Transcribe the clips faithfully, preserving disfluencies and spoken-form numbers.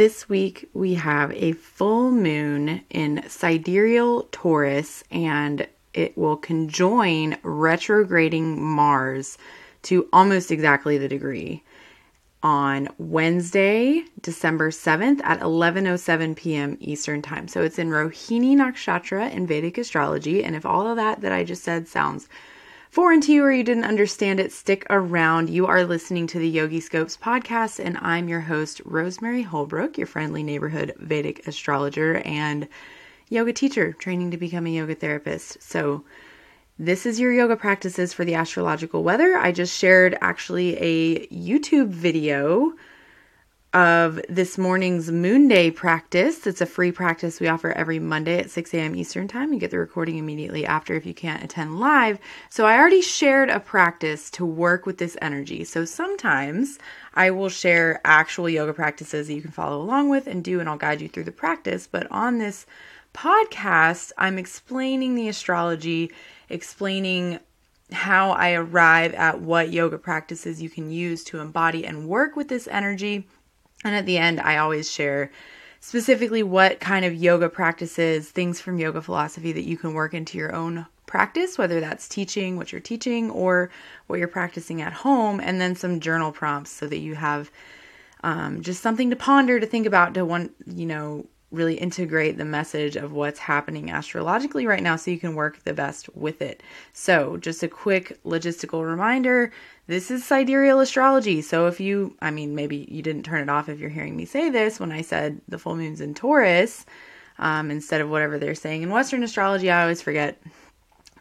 This week we have a full moon in sidereal Taurus, and it will conjoin retrograding Mars to almost exactly the degree on Wednesday, December seventh at eleven oh seven p.m. Eastern Time. So it's in Rohini Nakshatra in Vedic astrology. And if all of that that I just said sounds foreign to you or you didn't understand it, stick around. You are listening to the Yogi Scopes podcast, and I'm your host, Rosemary Holbrook, your friendly neighborhood Vedic astrologer and yoga teacher training to become a yoga therapist. So this is your yoga practices for the astrological weather. I just shared actually a YouTube video of this morning's moon day practice. It's a free practice we offer every Monday at six a.m. Eastern Time. You get the recording immediately after if you can't attend live. So I already shared a practice to work with this energy. So sometimes I will share actual yoga practices that you can follow along with and do, and I'll guide you through the practice. But on this podcast, I'm explaining the astrology, explaining how I arrive at what yoga practices you can use to embody and work with this energy. And at the end, I always share specifically what kind of yoga practices, things from yoga philosophy that you can work into your own practice, whether that's teaching what you're teaching or what you're practicing at home, and then some journal prompts so that you have um, just something to ponder, to think about, to want, you know, really integrate the message of what's happening astrologically right now so you can work the best with it. So just a quick logistical reminder, this is sidereal astrology. So if you, I mean, maybe you didn't turn it off if you're hearing me say this when I said the full moon's in Taurus, um, instead of whatever they're saying in Western astrology, I always forget,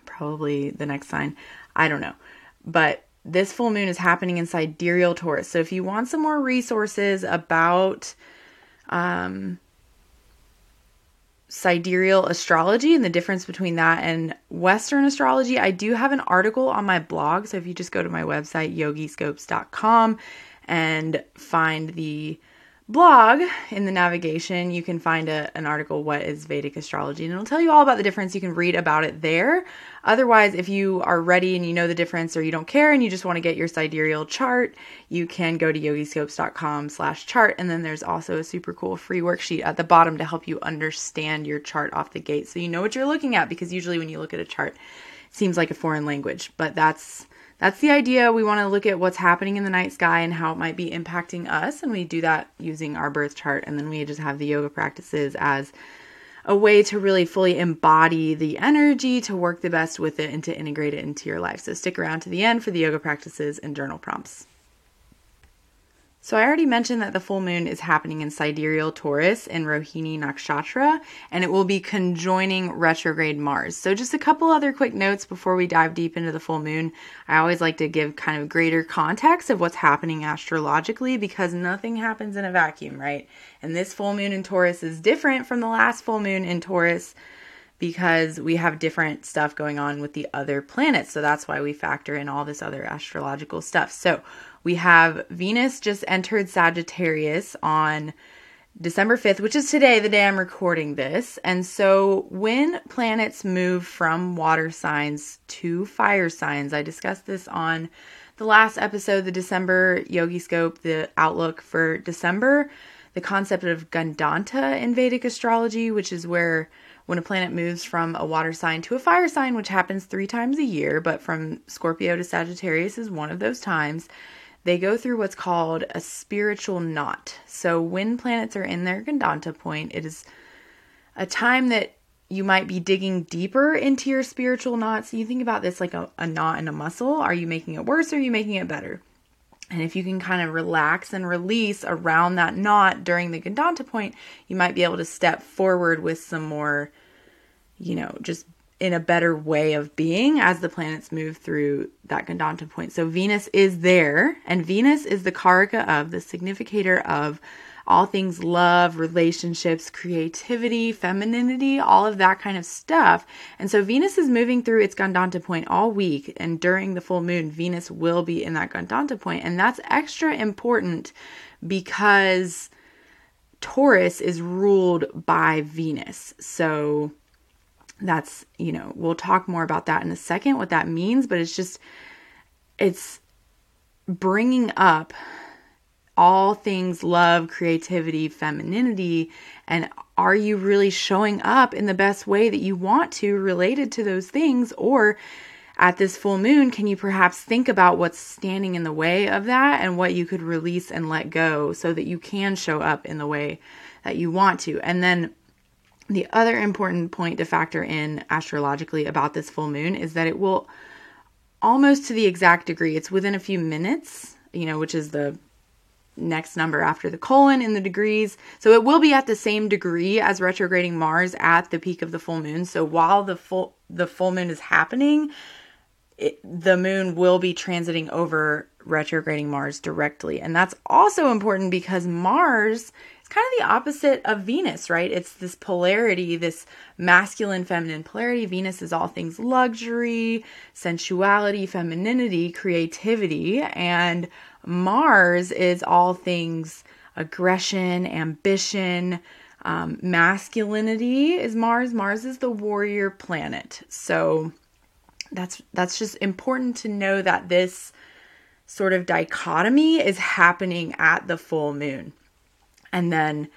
probably the next sign, I don't know. But this full moon is happening in sidereal Taurus. So if you want some more resources about, um, sidereal astrology and the difference between that and Western astrology, I do have an article on my blog. So if you just go to my website, yogi scopes dot com, and find the blog in the navigation, you can find a, an article, What is Vedic Astrology? And it'll tell you all about the difference. You can read about it there. Otherwise, if you are ready and you know the difference, or you don't care and you just want to get your sidereal chart, you can go to yogi scopes dot com slash chart. And then there's also a super cool free worksheet at the bottom to help you understand your chart off the gate, so you know what you're looking at, because usually when you look at a chart, it seems like a foreign language. But that's That's the idea. We want to look at what's happening in the night sky and how it might be impacting us. And we do that using our birth chart. And then we just have the yoga practices as a way to really fully embody the energy, to work the best with it, and to integrate it into your life. So stick around to the end for the yoga practices and journal prompts. So I already mentioned that the full moon is happening in sidereal Taurus in Rohini Nakshatra, and it will be conjoining retrograde Mars. So just a couple other quick notes before we dive deep into the full moon. I always like to give kind of greater context of what's happening astrologically, because nothing happens in a vacuum, right? And this full moon in Taurus is different from the last full moon in Taurus, because we have different stuff going on with the other planets. So that's why we factor in all this other astrological stuff. So we have Venus just entered Sagittarius on December fifth, which is today, the day I'm recording this. And so when planets move from water signs to fire signs, I discussed this on the last episode, the December Yogi Scope, the outlook for December, the concept of Gandanta in Vedic astrology, which is where when a planet moves from a water sign to a fire sign, which happens three times a year, but from Scorpio to Sagittarius is one of those times, they go through what's called a spiritual knot. So when planets are in their Gandanta point, it is a time that you might be digging deeper into your spiritual knot. So you think about this like a, a knot in a muscle. Are you making it worse or are you making it better? And if you can kind of relax and release around that knot during the Gandanta point, you might be able to step forward with some more, you know, just in a better way of being as the planets move through that Gandanta point. So Venus is there, and Venus is the karaka of, the significator of all things love, relationships, creativity, femininity, all of that kind of stuff. And so Venus is moving through its Gandanta point all week. And during the full moon, Venus will be in that Gandanta point. And that's extra important because Taurus is ruled by Venus. So that's, you know, we'll talk more about that in a second, what that means. But it's just, it's bringing up all things love, creativity, femininity, and are you really showing up in the best way that you want to related to those things? Or at this full moon, can you perhaps think about what's standing in the way of that and what you could release and let go so that you can show up in the way that you want to? And then the other important point to factor in astrologically about this full moon is that it will almost to the exact degree, it's within a few minutes, you know, which is the next number after the colon in the degrees. So it will be at the same degree as retrograding Mars at the peak of the full moon. So while the full the full moon is happening, it, the moon will be transiting over retrograding Mars directly. And that's also important because Mars is kind of the opposite of Venus, right? It's this polarity, this masculine, feminine polarity. Venus is all things luxury, sensuality, femininity, creativity, and Mars is all things aggression, ambition, um, masculinity is Mars. Mars is the warrior planet. So that's that's just important to know that this sort of dichotomy is happening at the full moon. And then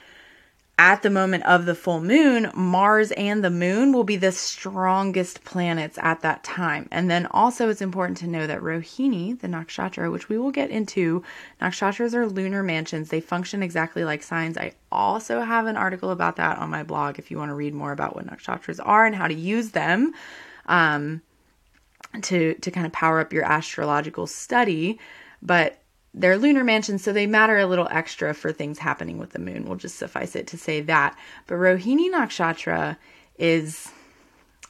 at the moment of the full moon, Mars and the moon will be the strongest planets at that time. And then also it's important to know that Rohini, the nakshatra, which we will get into, nakshatras are lunar mansions. They function exactly like signs. I also have an article about that on my blog if you want to read more about what nakshatras are and how to use them um, to, to kind of power up your astrological study. But they're lunar mansions, so they matter a little extra for things happening with the moon. We'll just suffice it to say that. But Rohini Nakshatra is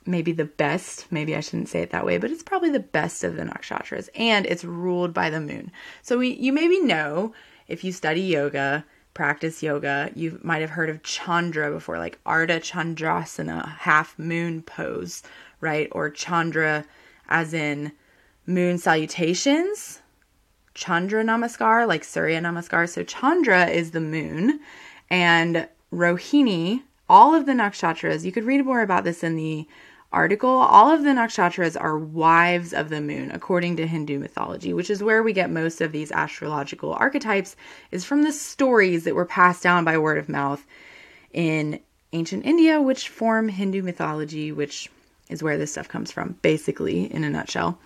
maybe the best, maybe I shouldn't say it that way, but it's probably the best of the nakshatras, and it's ruled by the moon. So we, you maybe know, if you study yoga, practice yoga, you might have heard of Chandra before, like Ardha Chandrasana, half moon pose, right? Or Chandra as in moon salutations, Chandra Namaskar, like Surya Namaskar. So Chandra is the moon, and Rohini, all of the nakshatras, you could read more about this in the article, all of the nakshatras are wives of the moon, according to Hindu mythology, which is where we get most of these astrological archetypes, is from the stories that were passed down by word of mouth in ancient India, which form Hindu mythology, which is where this stuff comes from, basically, in a nutshell.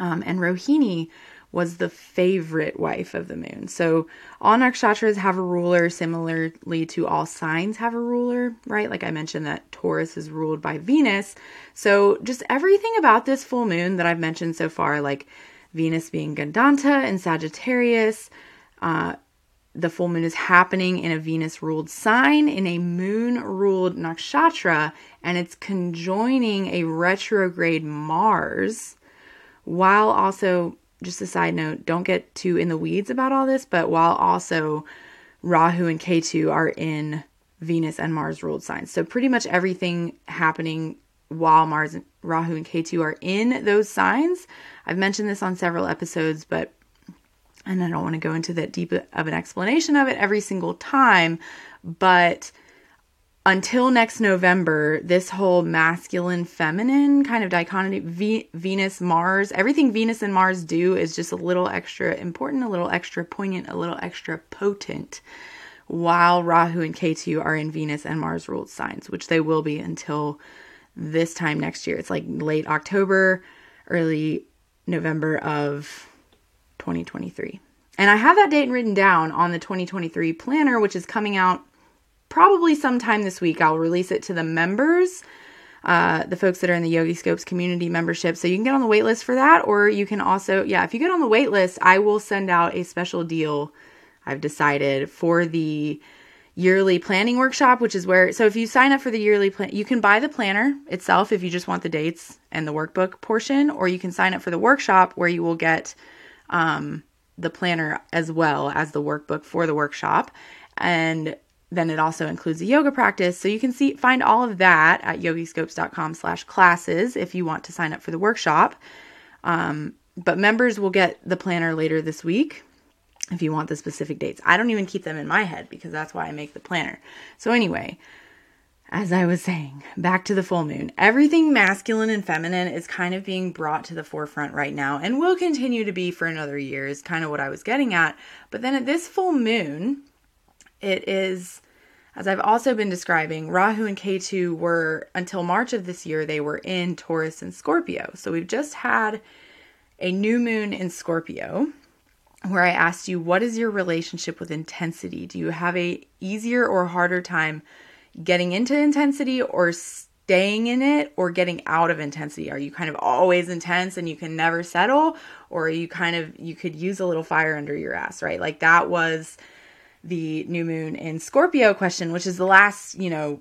Um, and Rohini was the favorite wife of the moon. So all nakshatras have a ruler, similarly to all signs have a ruler, right? Like I mentioned that Taurus is ruled by Venus. So just everything about this full moon that I've mentioned so far, like Venus being Gandanta and Sagittarius, uh, the full moon is happening in a Venus-ruled sign, in a moon-ruled nakshatra, and it's conjoining a retrograde Mars, while also... just a side note, don't get too in the weeds about all this, but while also Rahu and Ketu are in Venus and Mars ruled signs. So pretty much everything happening while Mars and Rahu and Ketu are in those signs. I've mentioned this on several episodes, but, and I don't want to go into that deep of an explanation of it every single time, but until next November, this whole masculine-feminine kind of dichotomy, v- Venus-Mars, everything Venus and Mars do is just a little extra important, a little extra poignant, a little extra potent, while Rahu and Ketu are in Venus and Mars-ruled signs, which they will be until this time next year. It's like late October, early November of twenty twenty-three. And I have that date written down on the twenty twenty-three planner, which is coming out probably sometime this week. I'll release it to the members, uh, the folks that are in the Yogi Scopes community membership. So you can get on the wait list for that, or you can also, yeah, if you get on the wait list, I will send out a special deal, I've decided, for the yearly planning workshop, which is where, so if you sign up for the yearly plan, you can buy the planner itself if you just want the dates and the workbook portion, or you can sign up for the workshop where you will get um, the planner as well as the workbook for the workshop. And then it also includes a yoga practice. So you can see find all of that at yogiscopes.com slash classes if you want to sign up for the workshop. Um, but members will get the planner later this week if you want the specific dates. I don't even keep them in my head because that's why I make the planner. So anyway, as I was saying, back to the full moon, everything masculine and feminine is kind of being brought to the forefront right now and will continue to be for another year is kind of what I was getting at. But then at this full moon, it is, as I've also been describing, Rahu and Ketu were, until March of this year, they were in Taurus and Scorpio. So we've just had a new moon in Scorpio, where I asked you, what is your relationship with intensity? Do you have a easier or harder time getting into intensity or staying in it or getting out of intensity? Are you kind of always intense and you can never settle, or are you kind of, you could use a little fire under your ass, right? Like that was the new moon in Scorpio question, which is the last, you know,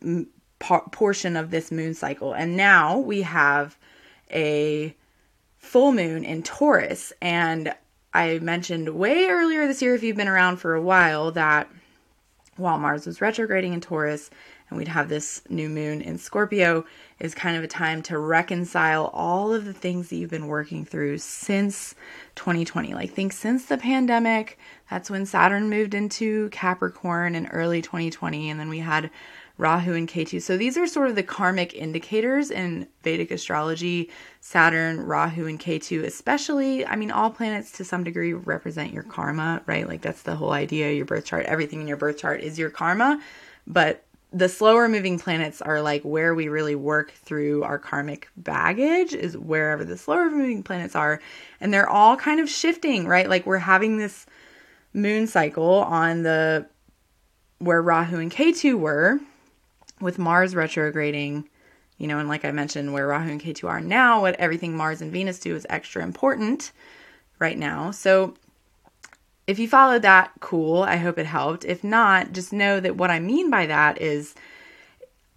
m- portion of this moon cycle. And now we have a full moon in Taurus. And I mentioned way earlier this year, if you've been around for a while, that while Mars was retrograding in Taurus and we'd have this new moon in Scorpio, is kind of a time to reconcile all of the things that you've been working through since twenty twenty. Like think since the pandemic, that's when Saturn moved into Capricorn in early twenty twenty. And then we had Rahu and Ketu. So these are sort of the karmic indicators in Vedic astrology. Saturn, Rahu, and Ketu especially. I mean, all planets to some degree represent your karma, right? Like that's the whole idea, your birth chart. Everything in your birth chart is your karma. But the slower moving planets are like where we really work through our karmic baggage, is wherever the slower moving planets are. And they're all kind of shifting, right? Like we're having this moon cycle on the where Rahu and Ketu were, with Mars retrograding, you know, and like I mentioned, where Rahu and Ketu are now, what everything Mars and Venus do is extra important right now. So if you followed that, cool. I hope it helped. If not, just know that what I mean by that is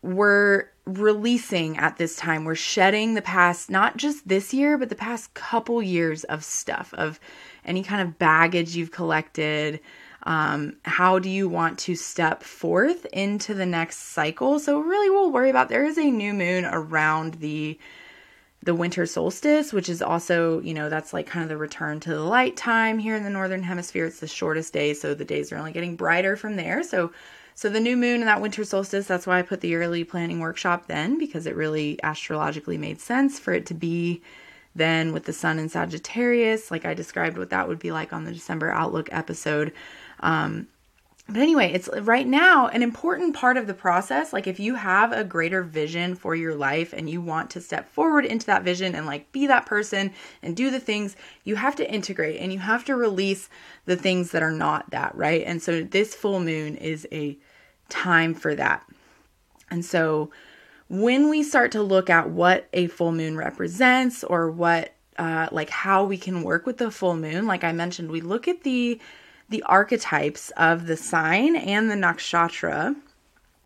we're releasing at this time. We're shedding the past, not just this year, but the past couple years of stuff, of any kind of baggage you've collected. Um, how do you want to step forth into the next cycle? So really we'll worry about, there is a new moon around the, the winter solstice, which is also, you know, that's like kind of the return to the light time here in the Northern Hemisphere. It's the shortest day, so the days are only getting brighter from there. So, so the new moon and that winter solstice, that's why I put the early planning workshop then, because it really astrologically made sense for it to be then with the sun in Sagittarius, like I described what that would be like on the December Outlook episode. Um, but anyway, it's right now an important part of the process. Like if you have a greater vision for your life and you want to step forward into that vision and like be that person and do the things, you have to integrate and you have to release the things that are not that, right? And so this full moon is a time for that. And so when we start to look at what a full moon represents or what, uh, like how we can work with the full moon, like I mentioned, we look at the the archetypes of the sign and the nakshatra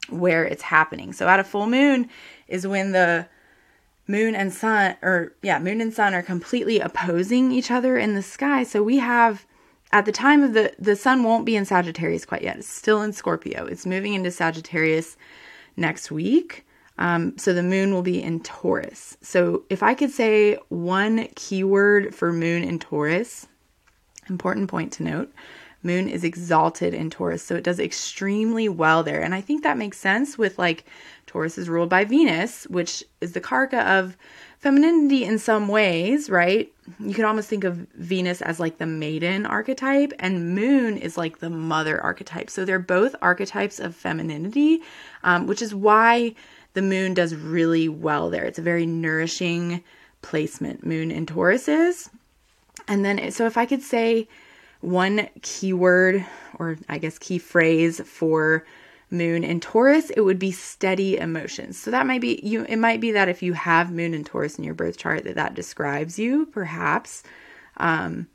where it's happening. So at a full moon is when the moon and sun, or yeah, moon and sun are completely opposing each other in the sky. So we have, at the time of the, the sun won't be in Sagittarius quite yet. It's still in Scorpio. It's moving into Sagittarius next week. Um, so the moon will be in Taurus. So if I could say one keyword for moon in Taurus, important point to note, moon is exalted in Taurus, so it does extremely well there. And I think that makes sense with like Taurus is ruled by Venus, which is the karaka of femininity in some ways, right? You could almost think of Venus as like the maiden archetype and moon is like the mother archetype. So they're both archetypes of femininity, um, which is why the moon does really well there. It's a very nourishing placement, moon in Taurus is. And then, so if I could say one keyword or I guess key phrase for moon in Taurus, it would be steady emotions. So that might be you, it might be that if you have moon in Taurus in your birth chart, that that describes you perhaps. Um,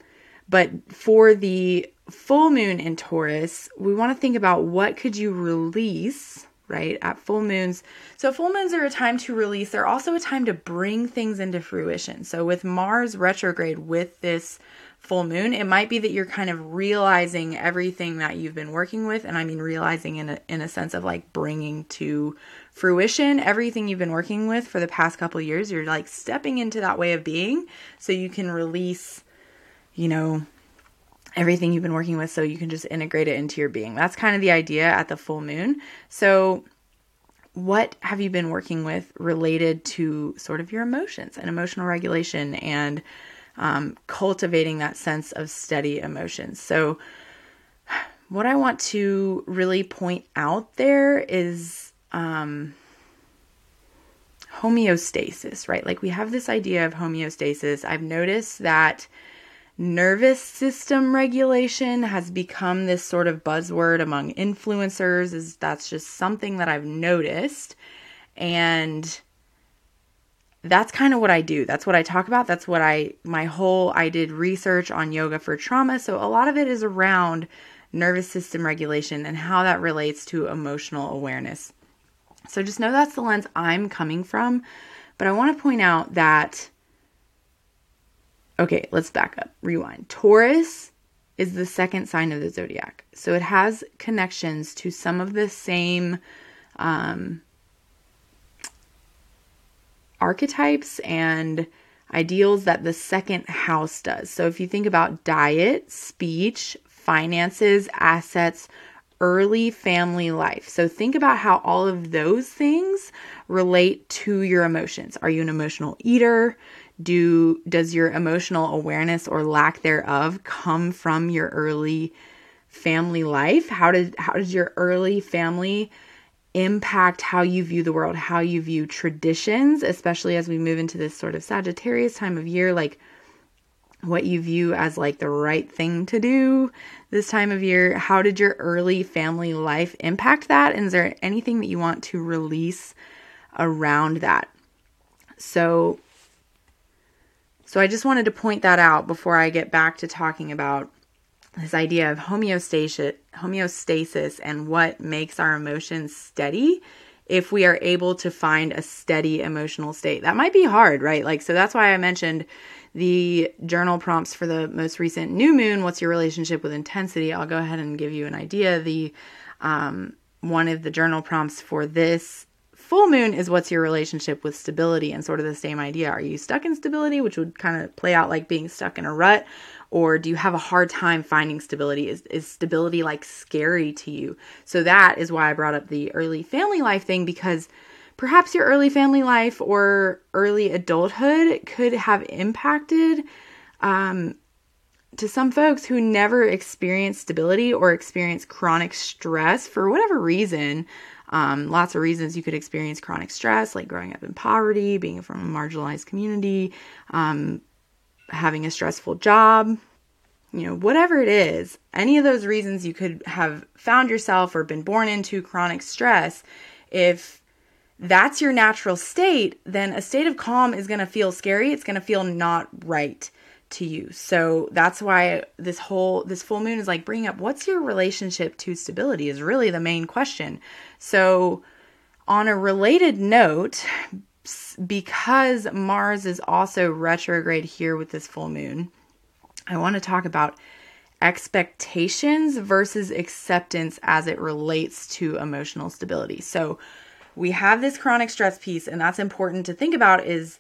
but for the full moon in Taurus, we want to think about what could you release, right? At full moons. So full moons are a time to release. They're also a time to bring things into fruition. So with Mars retrograde with this full moon, it might be that you're kind of realizing everything that you've been working with. And I mean, realizing in a, in a sense of like bringing to fruition everything you've been working with for the past couple of years. You're like stepping into that way of being so you can release, you know, everything you've been working with, so you can just integrate it into your being. That's kind of the idea at the full moon. So what have you been working with related to sort of your emotions and emotional regulation and um, cultivating that sense of steady emotions? So what I want to really point out there is um, homeostasis, right? Like we have this idea of homeostasis. I've noticed that nervous system regulation has become this sort of buzzword among influencers. Is that's just something that I've noticed. And that's kind of what I do. That's what I talk about. That's what I, my whole, I did research on yoga for trauma. So a lot of it is around nervous system regulation and how that relates to emotional awareness. So just know that's the lens I'm coming from. But I want to point out that okay, let's back up, rewind. Taurus is the second sign of the zodiac. So it has connections to some of the same um, archetypes and ideals that the second house does. So if you think about diet, speech, finances, assets, early family life. So think about how all of those things relate to your emotions. Are you an emotional eater? Do does your emotional awareness or lack thereof come from your early family life? How did how does your early family impact how you view the world, how you view traditions, especially as we move into this sort of Sagittarius time of year, like what you view as like the right thing to do this time of year? How did your early family life impact that? And is there anything that you want to release around that? So So I just wanted to point that out before I get back to talking about this idea of homeostasis, homeostasis and what makes our emotions steady if we are able to find a steady emotional state. That might be hard, right? Like, so that's why I mentioned the journal prompts for the most recent new moon. What's your relationship with intensity? I'll go ahead and give you an idea. The um, one of the journal prompts for this full moon is what's your relationship with stability, and sort of the same idea. Are you stuck in stability, which would kind of play out like being stuck in a rut, or do you have a hard time finding stability? Is is stability like scary to you? So that is why I brought up the early family life thing, because perhaps your early family life or early adulthood could have impacted um, to some folks who never experienced stability or experienced chronic stress for whatever reason. Um, lots of reasons you could experience chronic stress, like growing up in poverty, being from a marginalized community, um, having a stressful job, you know, whatever it is, any of those reasons you could have found yourself or been born into chronic stress. If that's your natural state, then a state of calm is going to feel scary. It's going to feel not right to you. So that's why this whole, this full moon is like bringing up what's your relationship to stability is really the main question. So on a related note, because Mars is also retrograde here with this full moon, I want to talk about expectations versus acceptance as it relates to emotional stability. So we have this chronic stress piece, and that's important to think about is,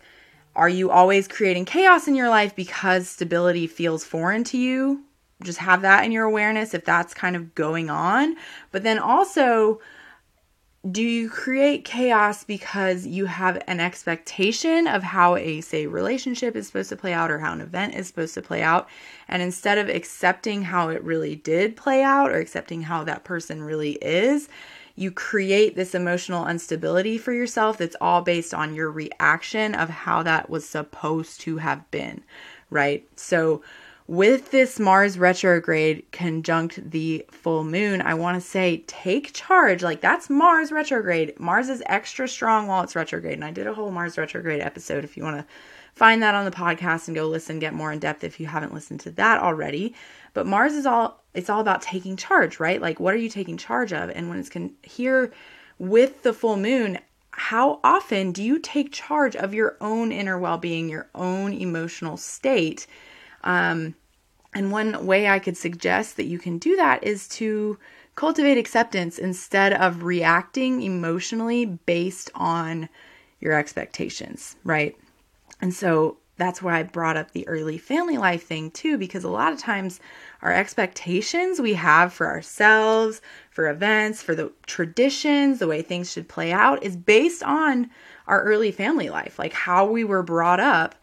are you always creating chaos in your life because stability feels foreign to you? Just have that in your awareness if that's kind of going on. But then also, do you create chaos because you have an expectation of how a, say, relationship is supposed to play out or how an event is supposed to play out? And instead of accepting how it really did play out or accepting how that person really is, you create this emotional instability for yourself that's all based on your reaction of how that was supposed to have been, right? So with this Mars retrograde conjunct the full moon, I want to say take charge. Like that's Mars retrograde. Mars is extra strong while it's retrograde. And I did a whole Mars retrograde episode if you want to find that on the podcast and go listen, get more in depth if you haven't listened to that already. But Mars is all, it's all about taking charge, right? Like what are you taking charge of? And when it's con- here with the full moon, how often do you take charge of your own inner well-being, your own emotional state? Um, and one way I could suggest that you can do that is to cultivate acceptance instead of reacting emotionally based on your expectations, right? And so that's where I brought up the early family life thing too, because a lot of times our expectations we have for ourselves, for events, for the traditions, the way things should play out is based on our early family life. Like how we were brought up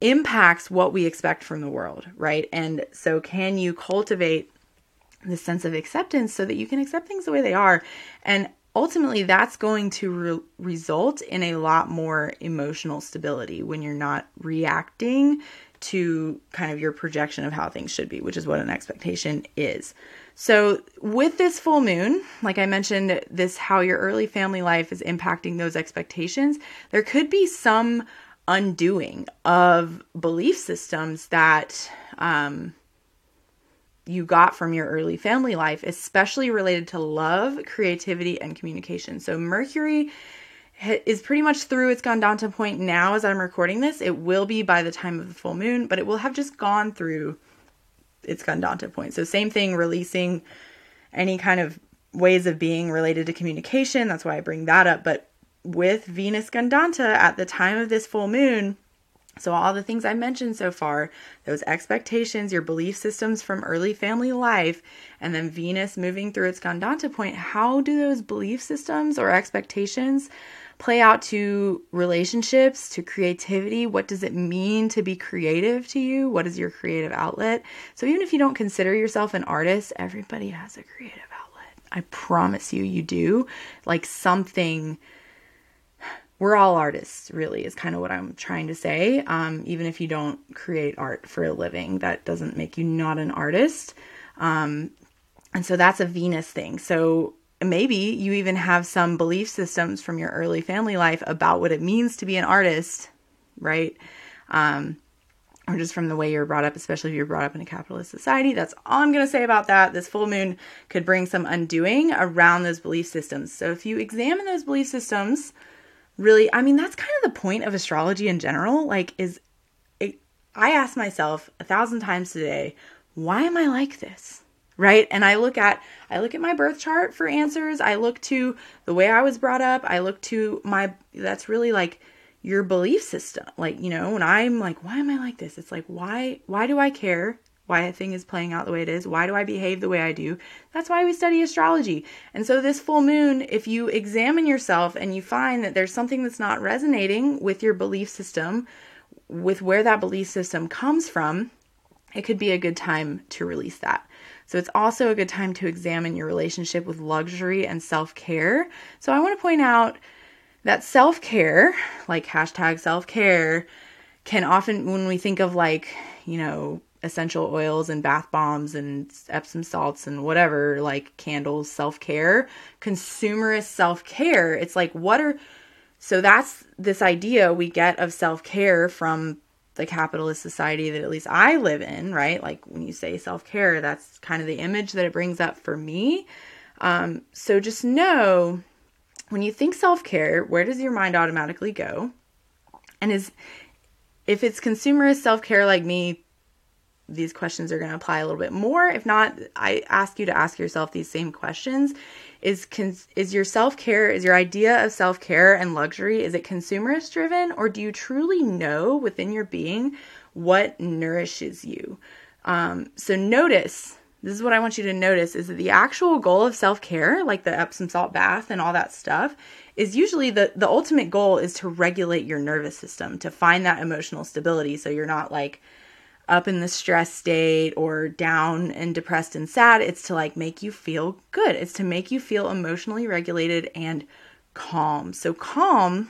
impacts what we expect from the world, right? And so can you cultivate this sense of acceptance so that you can accept things the way they are? And ultimately, that's going to re- result in a lot more emotional stability when you're not reacting to kind of your projection of how things should be, which is what an expectation is. So with this full moon, like I mentioned, this how your early family life is impacting those expectations, there could be some undoing of belief systems that um you got from your early family life, especially related to love, creativity, and communication. So Mercury is pretty much through its Gandanta point now as I'm recording this. It will be by the time of the full moon, but it will have just gone through its Gandanta point. So same thing, releasing any kind of ways of being related to communication. That's why I bring that up. But with Venus Gandanta at the time of this full moon, so all the things I mentioned so far, those expectations, your belief systems from early family life, and then Venus moving through its Gandanta point, how do those belief systems or expectations play out to relationships, to creativity? What does it mean to be creative to you? What is your creative outlet? So even if you don't consider yourself an artist, everybody has a creative outlet. I promise you, you do. Like something. We're all artists, really, is kind of what I'm trying to say. Um, even if you don't create art for a living, that doesn't make you not an artist. Um, and so that's a Venus thing. So maybe you even have some belief systems from your early family life about what it means to be an artist, right? Um, or just from the way you're brought up, especially if you're brought up in a capitalist society. That's all I'm going to say about that. This full moon could bring some undoing around those belief systems. So if you examine those belief systems, really, I mean, that's kind of the point of astrology in general. Like, is it, I ask myself a thousand times today, why am I like this? Right? And I look at, I look at my birth chart for answers. I look to the way I was brought up. I look to my, that's really like your belief system. Like, you know, when I'm like, why am I like this? It's like, why, why do I care? Why a thing is playing out the way it is? Why do I behave the way I do? That's why we study astrology. And so this full moon, if you examine yourself and you find that there's something that's not resonating with your belief system, with where that belief system comes from, it could be a good time to release that. So it's also a good time to examine your relationship with luxury and self-care. So I want to point out that self-care, like hashtag self-care, can often, when we think of like, you know, essential oils and bath bombs and Epsom salts and whatever, like candles, self-care, consumerist self-care. It's like, what are, so that's this idea we get of self-care from the capitalist society that at least I live in, right? Like when you say self-care, that's kind of the image that it brings up for me. Um, so just know when you think self-care, where does your mind automatically go? And is, if it's consumerist self-care like me, these questions are going to apply a little bit more. If not, I ask you to ask yourself these same questions. Is cons- is your self-care, is your idea of self-care and luxury, is it consumerist driven, or do you truly know within your being what nourishes you? Um, so notice, this is what I want you to notice, is that the actual goal of self-care, like the Epsom salt bath and all that stuff, is usually the, the ultimate goal is to regulate your nervous system, to find that emotional stability so you're not like up in the stress state or down and depressed and sad. It's to like make you feel good. It's to make you feel emotionally regulated and calm. So calm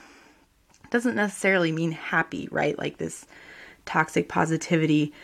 doesn't necessarily mean happy, right? Like this toxic positivity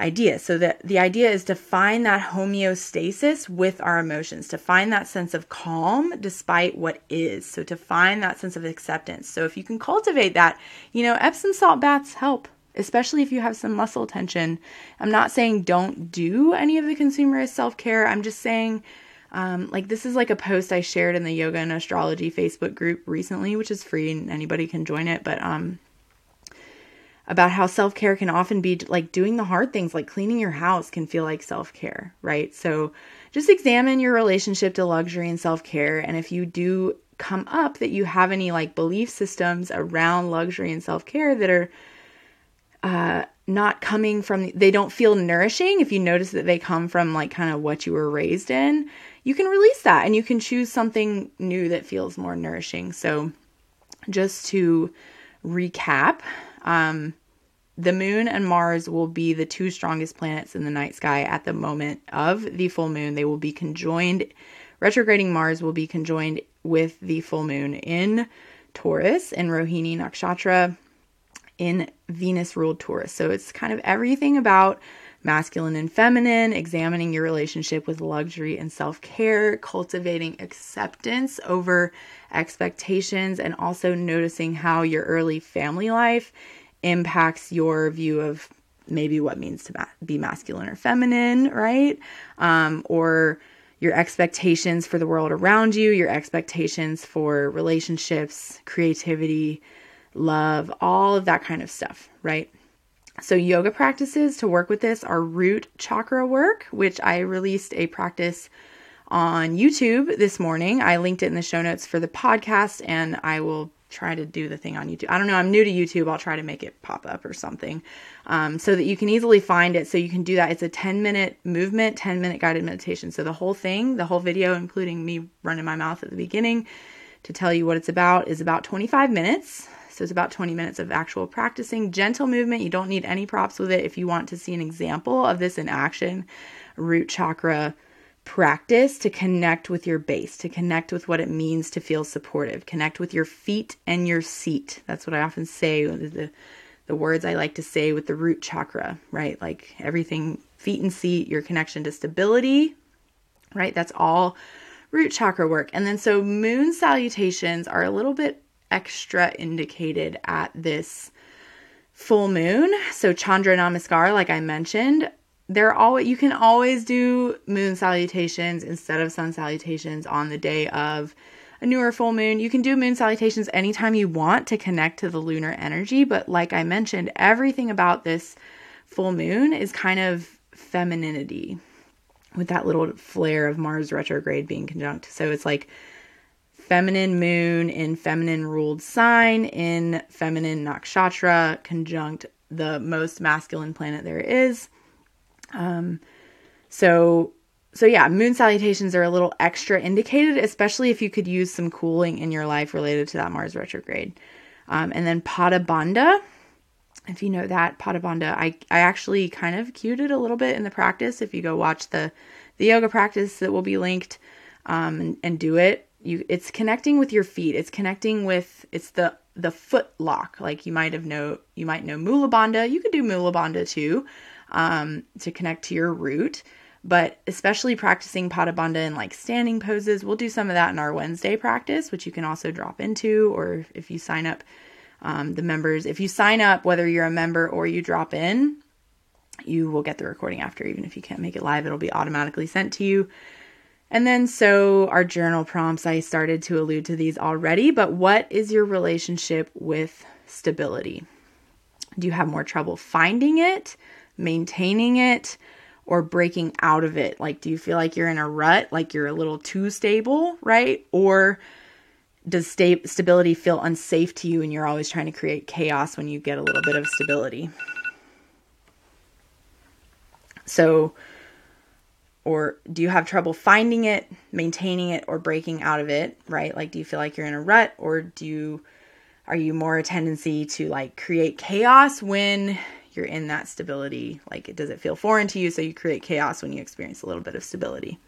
idea. So that the idea is to find that homeostasis with our emotions, to find that sense of calm despite what is. So to find that sense of acceptance. So if you can cultivate that, you know, Epsom salt baths help, especially if you have some muscle tension. I'm not saying don't do any of the consumerist self-care. I'm just saying, um, like this is like a post I shared in the Yoga and Astrology Facebook group recently, which is free and anybody can join it. But um, about how self-care can often be like doing the hard things, like cleaning your house can feel like self-care, right? So just examine your relationship to luxury and self-care. And if you do come up that you have any like belief systems around luxury and self-care that are uh, not coming from, they don't feel nourishing. If you notice that they come from like kind of what you were raised in, you can release that and you can choose something new that feels more nourishing. So just to recap, um, the moon and Mars will be the two strongest planets in the night sky at the moment of the full moon. They will be conjoined. Retrograding Mars will be conjoined with the full moon in Taurus, in Rohini Nakshatra, in Venus-ruled Taurus. So it's kind of everything about masculine and feminine, examining your relationship with luxury and self-care, cultivating acceptance over expectations, and also noticing how your early family life impacts your view of maybe what means to ma- be masculine or feminine, right? Um, or your expectations for the world around you, your expectations for relationships, creativity, love, all of that kind of stuff, right? So yoga practices to work with this are root chakra work, which I released a practice on YouTube this morning. I linked it in the show notes for the podcast, and I will try to do the thing on YouTube. I don't know. I'm new to YouTube. I'll try to make it pop up or something um, so that you can easily find it. So you can do that. It's a ten minute movement, ten minute guided meditation. So the whole thing, the whole video, including me running my mouth at the beginning to tell you what it's about, is about twenty-five minutes. So it's about twenty minutes of actual practicing, gentle movement. You don't need any props with it. If you want to see an example of this in action, root chakra practice to connect with your base, to connect with what it means to feel supportive, connect with your feet and your seat. That's what I often say, the, the words I like to say with the root chakra, right? Like everything, feet and seat, your connection to stability, right? That's all root chakra work. And then so moon salutations are a little bit extra indicated at this full moon. So Chandra Namaskar, like I mentioned, They're always, you can always do moon salutations instead of sun salutations on the day of a newer full moon. You can do moon salutations anytime you want to connect to the lunar energy. But like I mentioned, everything about this full moon is kind of femininity with that little flare of Mars retrograde being conjunct. So it's like feminine moon in feminine ruled sign in feminine nakshatra conjunct the most masculine planet there is. Um, so, so yeah, moon salutations are a little extra indicated, especially if you could use some cooling in your life related to that Mars retrograde. Um, and then Pada Bandha, if you know that Pada Bandha, I, I actually kind of cued it a little bit in the practice. If you go watch the, the yoga practice that will be linked, um, and, and do it, you, it's connecting with your feet. It's connecting with, it's the, the foot lock. Like you might have know, you might know Mula Bandha. You could do Mula Bandha too. Um, to connect to your root, but especially practicing Pada Bandha in like standing poses. We'll do some of that in our Wednesday practice, which you can also drop into, or if you sign up, um, the members, if you sign up, whether you're a member or you drop in, you will get the recording after. Even if you can't make it live, it'll be automatically sent to you. And then, so our journal prompts, I started to allude to these already, but what is your relationship with stability? Do you have more trouble finding it, maintaining it, or breaking out of it? Like, do you feel like you're in a rut, like you're a little too stable, right? Or does sta- stability feel unsafe to you and you're always trying to create chaos when you get a little bit of stability? So, or do you have trouble finding it, maintaining it, or breaking out of it, right? Like, do you feel like you're in a rut, or do you, are you more a tendency to like create chaos when you're in that stability? Like, it does it feel foreign to you? So you create chaos when you experience a little bit of stability.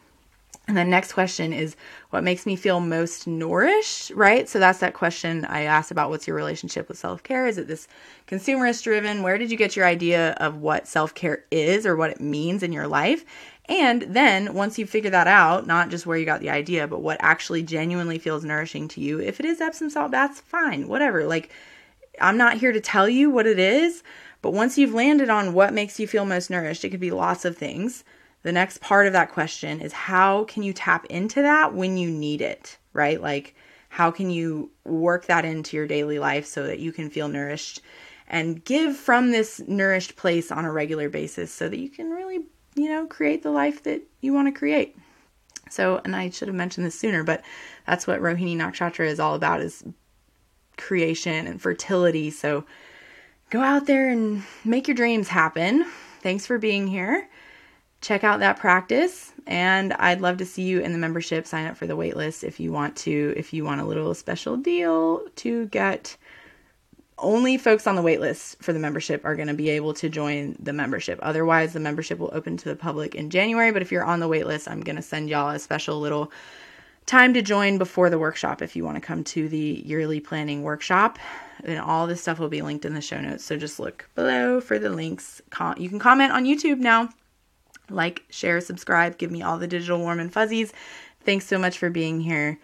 And the next question is, what makes me feel most nourished, right? So that's that question I asked about what's your relationship with self-care. Is it this consumerist driven? Where did you get your idea of what self-care is or what it means in your life? And then once you figure that out, not just where you got the idea, but what actually genuinely feels nourishing to you. If it is Epsom salt baths, fine, whatever. Like, I'm not here to tell you what it is. But once you've landed on what makes you feel most nourished, it could be lots of things. The next part of that question is, how can you tap into that when you need it, right? Like, how can you work that into your daily life so that you can feel nourished and give from this nourished place on a regular basis so that you can really, you know, create the life that you want to create. So, and I should have mentioned this sooner, but that's what Rohini Nakshatra is all about, is creation and fertility. So go out there and make your dreams happen. Thanks for being here. Check out that practice, and I'd love to see you in the membership. Sign up for the wait list if you want to, if you want a little special deal to get. Only folks on the wait list for the membership are going to be able to join the membership. Otherwise, the membership will open to the public in January. But if you're on the wait list, I'm going to send y'all a special little time to join before the workshop if you want to come to the yearly planning workshop. And all this stuff will be linked in the show notes. So just look below for the links. You can comment on YouTube now. Like, share, subscribe. Give me all the digital warm and fuzzies. Thanks so much for being here.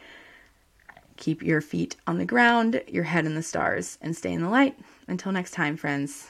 Keep your feet on the ground, your head in the stars, and stay in the light. Until next time, friends.